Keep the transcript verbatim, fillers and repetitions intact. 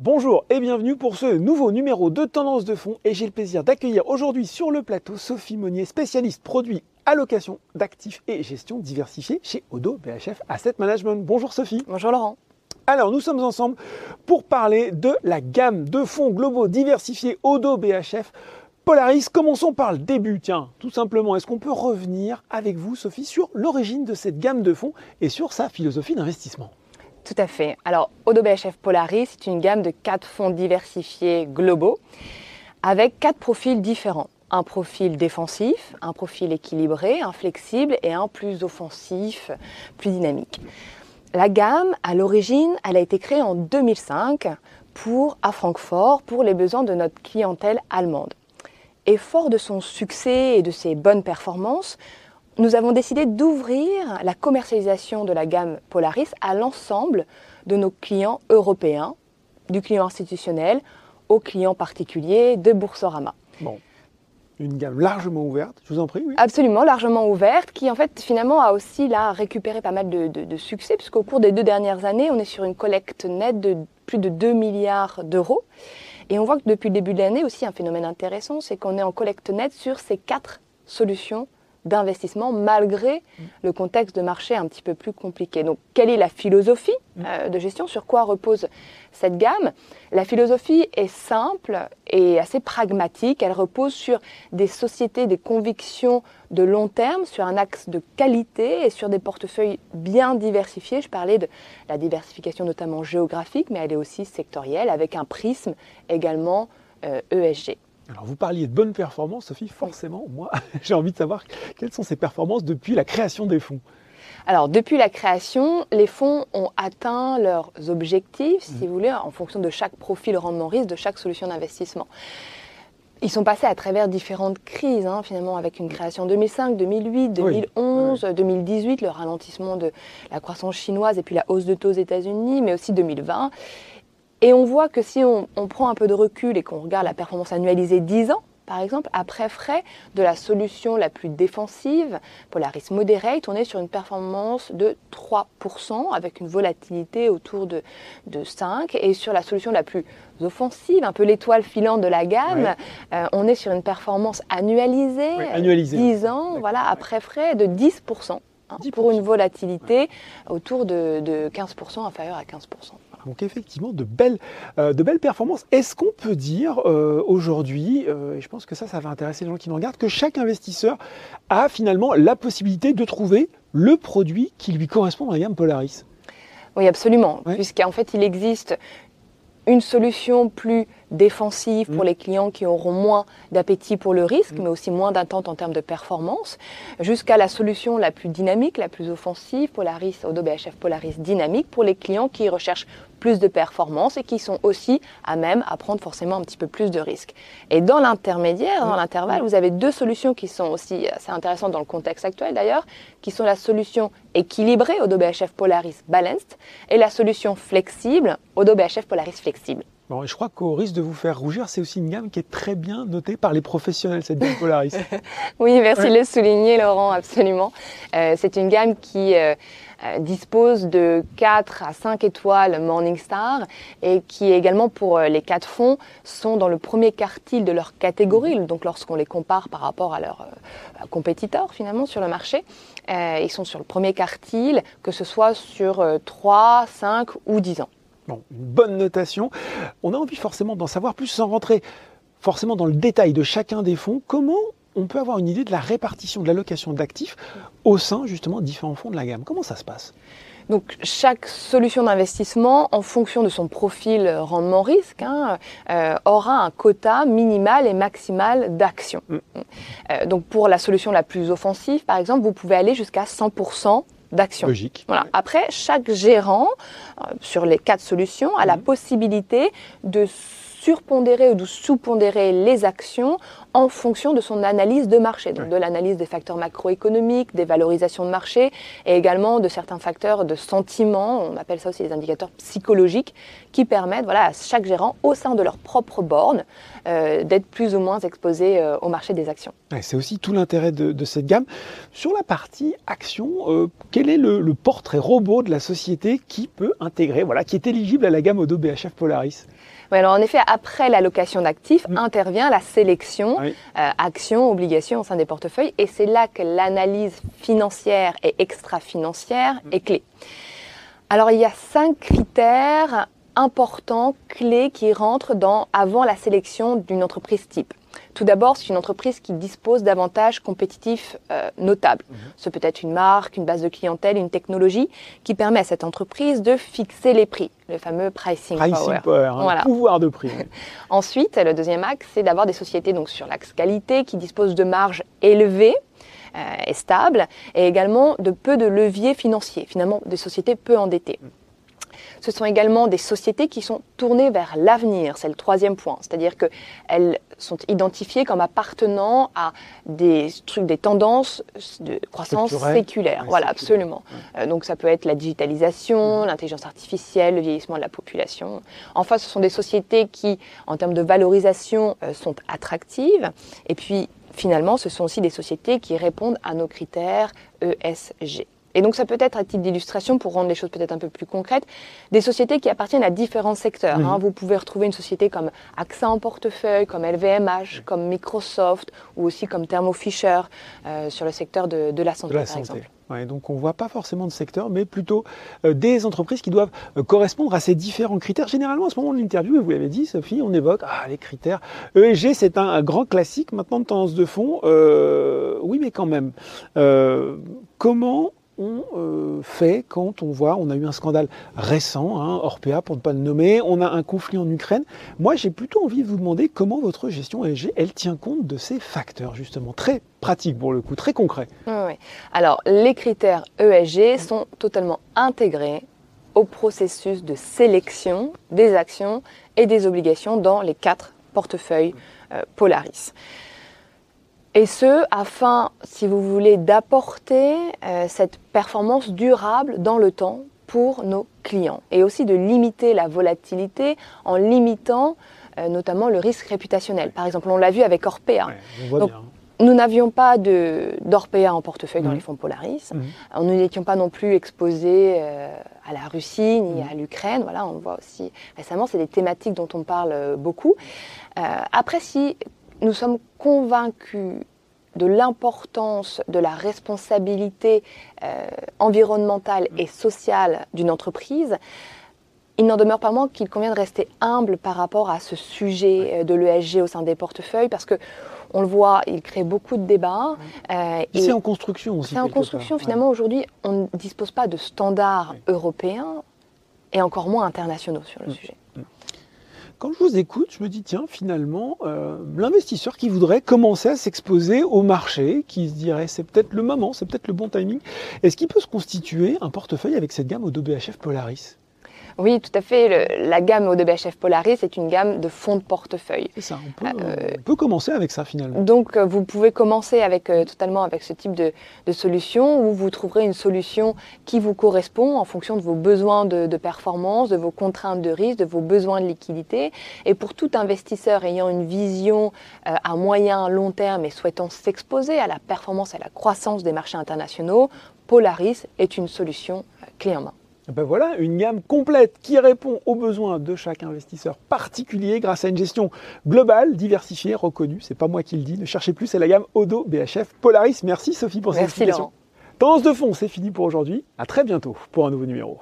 Bonjour et bienvenue pour ce nouveau numéro de Tendances de fonds et j'ai le plaisir d'accueillir aujourd'hui sur le plateau Sophie Monnier, spécialiste produits, allocation d'actifs et gestion diversifiée chez Oddo B H F Asset Management. Bonjour Sophie. Bonjour Laurent. Alors nous sommes ensemble pour parler de la gamme de fonds globaux diversifiés Oddo B H F Polaris. Commençons par le début, tiens, tout simplement. Est-ce qu'on peut revenir avec vous Sophie sur l'origine de cette gamme de fonds et sur sa philosophie d'investissement ? Tout à fait. Alors, Oddo B H F Polaris, c'est une gamme de quatre fonds diversifiés globaux avec quatre profils différents. Un profil défensif, un profil équilibré, un flexible et un plus offensif, plus dynamique. La gamme, à l'origine, elle a été créée en deux mille cinq pour, à Francfort pour les besoins de notre clientèle allemande. Et fort de son succès et de ses bonnes performances, nous avons décidé d'ouvrir la commercialisation de la gamme Polaris à l'ensemble de nos clients européens, du client institutionnel aux clients particuliers de Boursorama. Bon, une gamme largement ouverte, je vous en prie. Oui. Absolument, largement ouverte, qui en fait finalement a aussi là récupéré pas mal de, de, de succès, puisqu'au cours des deux dernières années, on est sur une collecte nette de plus de deux milliards d'euros. Et on voit que depuis le début de l'année aussi, un phénomène intéressant, c'est qu'on est en collecte nette sur ces quatre solutions d'investissement malgré le contexte de marché un petit peu plus compliqué. Donc, quelle est la philosophie euh, de gestion? Sur quoi repose cette gamme? La philosophie est simple et assez pragmatique. Elle repose sur des sociétés, des convictions de long terme, sur un axe de qualité et sur des portefeuilles bien diversifiés. Je parlais de la diversification notamment géographique, mais elle est aussi sectorielle avec un prisme également euh, E S G. Alors, vous parliez de bonnes performances, Sophie. Forcément, moi, j'ai envie de savoir quelles sont ces performances depuis la création des fonds. Alors, depuis la création, les fonds ont atteint leurs objectifs, si mmh. vous voulez, en fonction de chaque profil rendement-risque, de chaque solution d'investissement. Ils sont passés à travers différentes crises, hein, finalement, avec une création en deux mille cinq, deux mille huit, deux mille onze, oui. deux mille dix-huit, le ralentissement de la croissance chinoise et puis la hausse de taux aux États-Unis, mais aussi deux mille vingt. Et on voit que si on, on prend un peu de recul et qu'on regarde la performance annualisée dix ans, par exemple, après frais de la solution la plus défensive, Polaris Moderate, on est sur une performance de trois pour cent avec une volatilité autour de, de cinq pour cent. Et sur la solution la plus offensive, un peu l'étoile filante de la gamme, ouais. euh, on est sur une performance annualisée, ouais, annualisée. dix ans, voilà, après frais de dix pour cent, hein, dix pour cent. Pour une volatilité ouais. autour de, de quinze pour cent, inférieure à quinze pour cent. Donc effectivement, de belles, euh, de belles performances. Est-ce qu'on peut dire euh, aujourd'hui, euh, et je pense que ça, ça va intéresser les gens qui nous regardent, que chaque investisseur a finalement la possibilité de trouver le produit qui lui correspond à la gamme Polaris? Oui, absolument, ouais. puisqu'en fait, il existe une solution plus défensive pour mmh. les clients qui auront moins d'appétit pour le risque, mmh. mais aussi moins d'attente en termes de performance, jusqu'à la solution la plus dynamique, la plus offensive, Polaris, Oddo B H F Polaris Dynamique, pour les clients qui recherchent plus de performance et qui sont aussi à même à prendre forcément un petit peu plus de risques. Et dans l'intermédiaire, mmh. dans l'intervalle, vous avez deux solutions qui sont aussi assez intéressantes dans le contexte actuel d'ailleurs, qui sont la solution équilibrée, Oddo B H F Polaris Balanced, et la solution flexible, Oddo B H F Polaris Flexible. Bon, et je crois qu'au risque de vous faire rougir, c'est aussi une gamme qui est très bien notée par les professionnels, cette gamme Polaris. Oui, merci ouais. de le souligner, Laurent, absolument. Euh, c'est une gamme qui euh, dispose de quatre à cinq étoiles Morningstar et qui également, pour les quatre fonds, sont dans le premier quartile de leur catégorie. Donc, lorsqu'on les compare par rapport à leurs euh, compétiteurs, finalement, sur le marché, euh, ils sont sur le premier quartile, que ce soit sur euh, trois, cinq ou dix ans. Bon, une bonne notation. On a envie forcément d'en savoir plus sans rentrer forcément dans le détail de chacun des fonds. Comment on peut avoir une idée de la répartition de l'allocation d'actifs au sein justement différents fonds de la gamme? Comment ça se passe? Donc chaque solution d'investissement, en fonction de son profil rendement-risque, hein, euh, aura un quota minimal et maximal d'actions. Mmh. Euh, donc pour la solution la plus offensive, par exemple, vous pouvez aller jusqu'à cent pour cent d'action. Logique. Voilà. Après, chaque gérant, euh, sur les quatre solutions, a mmh. la possibilité de surpondérer ou de sous-pondérer les actions en fonction de son analyse de marché, donc oui. de l'analyse des facteurs macroéconomiques, des valorisations de marché et également de certains facteurs de sentiment, on appelle ça aussi les indicateurs psychologiques, qui permettent voilà, à chaque gérant, au sein de leur propre borne, euh, d'être plus ou moins exposé euh, au marché des actions. C'est aussi tout l'intérêt de, de cette gamme. Sur la partie actions, euh, quel est le, le portrait robot de la société qui peut intégrer, voilà, qui est éligible à la gamme Oddo B H F Polaris? Oui, alors en effet, après l'allocation d'actifs, mmh. intervient la sélection, oui. euh, actions, obligations au sein des portefeuilles, et c'est là que l'analyse financière et extra-financière mmh. est clé. Alors il y a cinq critères importants, clés, qui rentrent dans, avant la sélection d'une entreprise type. Tout d'abord, c'est une entreprise qui dispose d'avantages compétitifs euh, notables. Mmh. Ce peut être une marque, une base de clientèle, une technologie qui permet à cette entreprise de fixer les prix, le fameux pricing, pricing power. power hein, voilà. Pouvoir de prix. Ensuite, le deuxième axe, c'est d'avoir des sociétés donc, sur l'axe qualité qui disposent de marges élevées euh, et stables et également de peu de leviers financiers, finalement des sociétés peu endettées. Mmh. Ce sont également des sociétés qui sont tournées vers l'avenir, c'est le troisième point, c'est-à-dire qu'elles sont identifiées comme appartenant à des trucs, des tendances de croissance séculaire. Oui, voilà, séculaire. Absolument. Oui. Euh, donc ça peut être la digitalisation, oui. l'intelligence artificielle, le vieillissement de la population. Enfin, ce sont des sociétés qui, en termes de valorisation, euh, sont attractives. Et puis, finalement, ce sont aussi des sociétés qui répondent à nos critères E S G. Et donc ça peut être, à titre d'illustration, pour rendre les choses peut-être un peu plus concrètes, des sociétés qui appartiennent à différents secteurs. Mmh. Hein. Vous pouvez retrouver une société comme AXA en portefeuille, comme L V M H, mmh. comme Microsoft ou aussi comme Thermo Fisher euh, sur le secteur de, de la santé, de la par santé. exemple. Ouais, donc on ne voit pas forcément de secteur, mais plutôt euh, des entreprises qui doivent euh, correspondre à ces différents critères. Généralement, à ce moment de l'interview, et vous l'avez dit, Sophie, on évoque ah, les critères E S G, c'est un, un grand classique maintenant de tendance de fonds. Euh, oui, mais quand même, euh, comment on euh, fait quand on voit, on a eu un scandale récent, hein, Orpea pour ne pas le nommer, on a un conflit en Ukraine. Moi, j'ai plutôt envie de vous demander comment votre gestion E S G, elle tient compte de ces facteurs, justement, très pratique pour le coup, très concret. Oui, oui. Alors, les critères E S G sont totalement intégrés au processus de sélection des actions et des obligations dans les quatre portefeuilles euh, Polaris. Et ce, afin, si vous voulez, d'apporter euh, cette performance durable dans le temps pour nos clients. Et aussi de limiter la volatilité en limitant euh, notamment le risque réputationnel. Par exemple, on l'a vu avec Orpea. Ouais, on voit Donc, bien. Nous n'avions pas d'Orpea en portefeuille mmh. dans les fonds Polaris. Mmh. Nous n'étions pas non plus exposés euh, à la Russie ni mmh. à l'Ukraine. Voilà, on le voit aussi récemment, c'est des thématiques dont on parle beaucoup. Euh, après, si nous sommes convaincus de l'importance de la responsabilité euh, environnementale et sociale d'une entreprise, il n'en demeure pas moins qu'il convient de rester humble par rapport à ce sujet de l'E S G au sein des portefeuilles, parce que on le voit, il crée beaucoup de débats. Oui. Euh, c'est en construction aussi. C'est en construction. Part. Finalement, ouais. Aujourd'hui, on ne dispose pas de standards oui. européens et encore moins internationaux sur le oui. sujet. Quand je vous écoute, je me dis, tiens, finalement, euh, l'investisseur qui voudrait commencer à s'exposer au marché, qui se dirait, c'est peut-être le moment, c'est peut-être le bon timing, est-ce qu'il peut se constituer un portefeuille avec cette gamme Oddo B H F Polaris ? Oui, tout à fait. Le, la gamme Oddo B H F Polaris est une gamme de fonds de portefeuille. C'est ça, on peut, euh, on peut commencer avec ça finalement. Donc, euh, vous pouvez commencer avec, euh, totalement avec ce type de, de solution où vous trouverez une solution qui vous correspond en fonction de vos besoins de, de performance, de vos contraintes de risque, de vos besoins de liquidité. Et pour tout investisseur ayant une vision euh, à moyen, long terme et souhaitant s'exposer à la performance et à la croissance des marchés internationaux, Polaris est une solution euh, clé en main. Ben voilà, une gamme complète qui répond aux besoins de chaque investisseur particulier grâce à une gestion globale, diversifiée, reconnue. C'est pas moi qui le dis, ne cherchez plus, c'est la gamme Oddo B H F Polaris. Merci Sophie pour cette explication. Tendance de fond, c'est fini pour aujourd'hui. À très bientôt pour un nouveau numéro.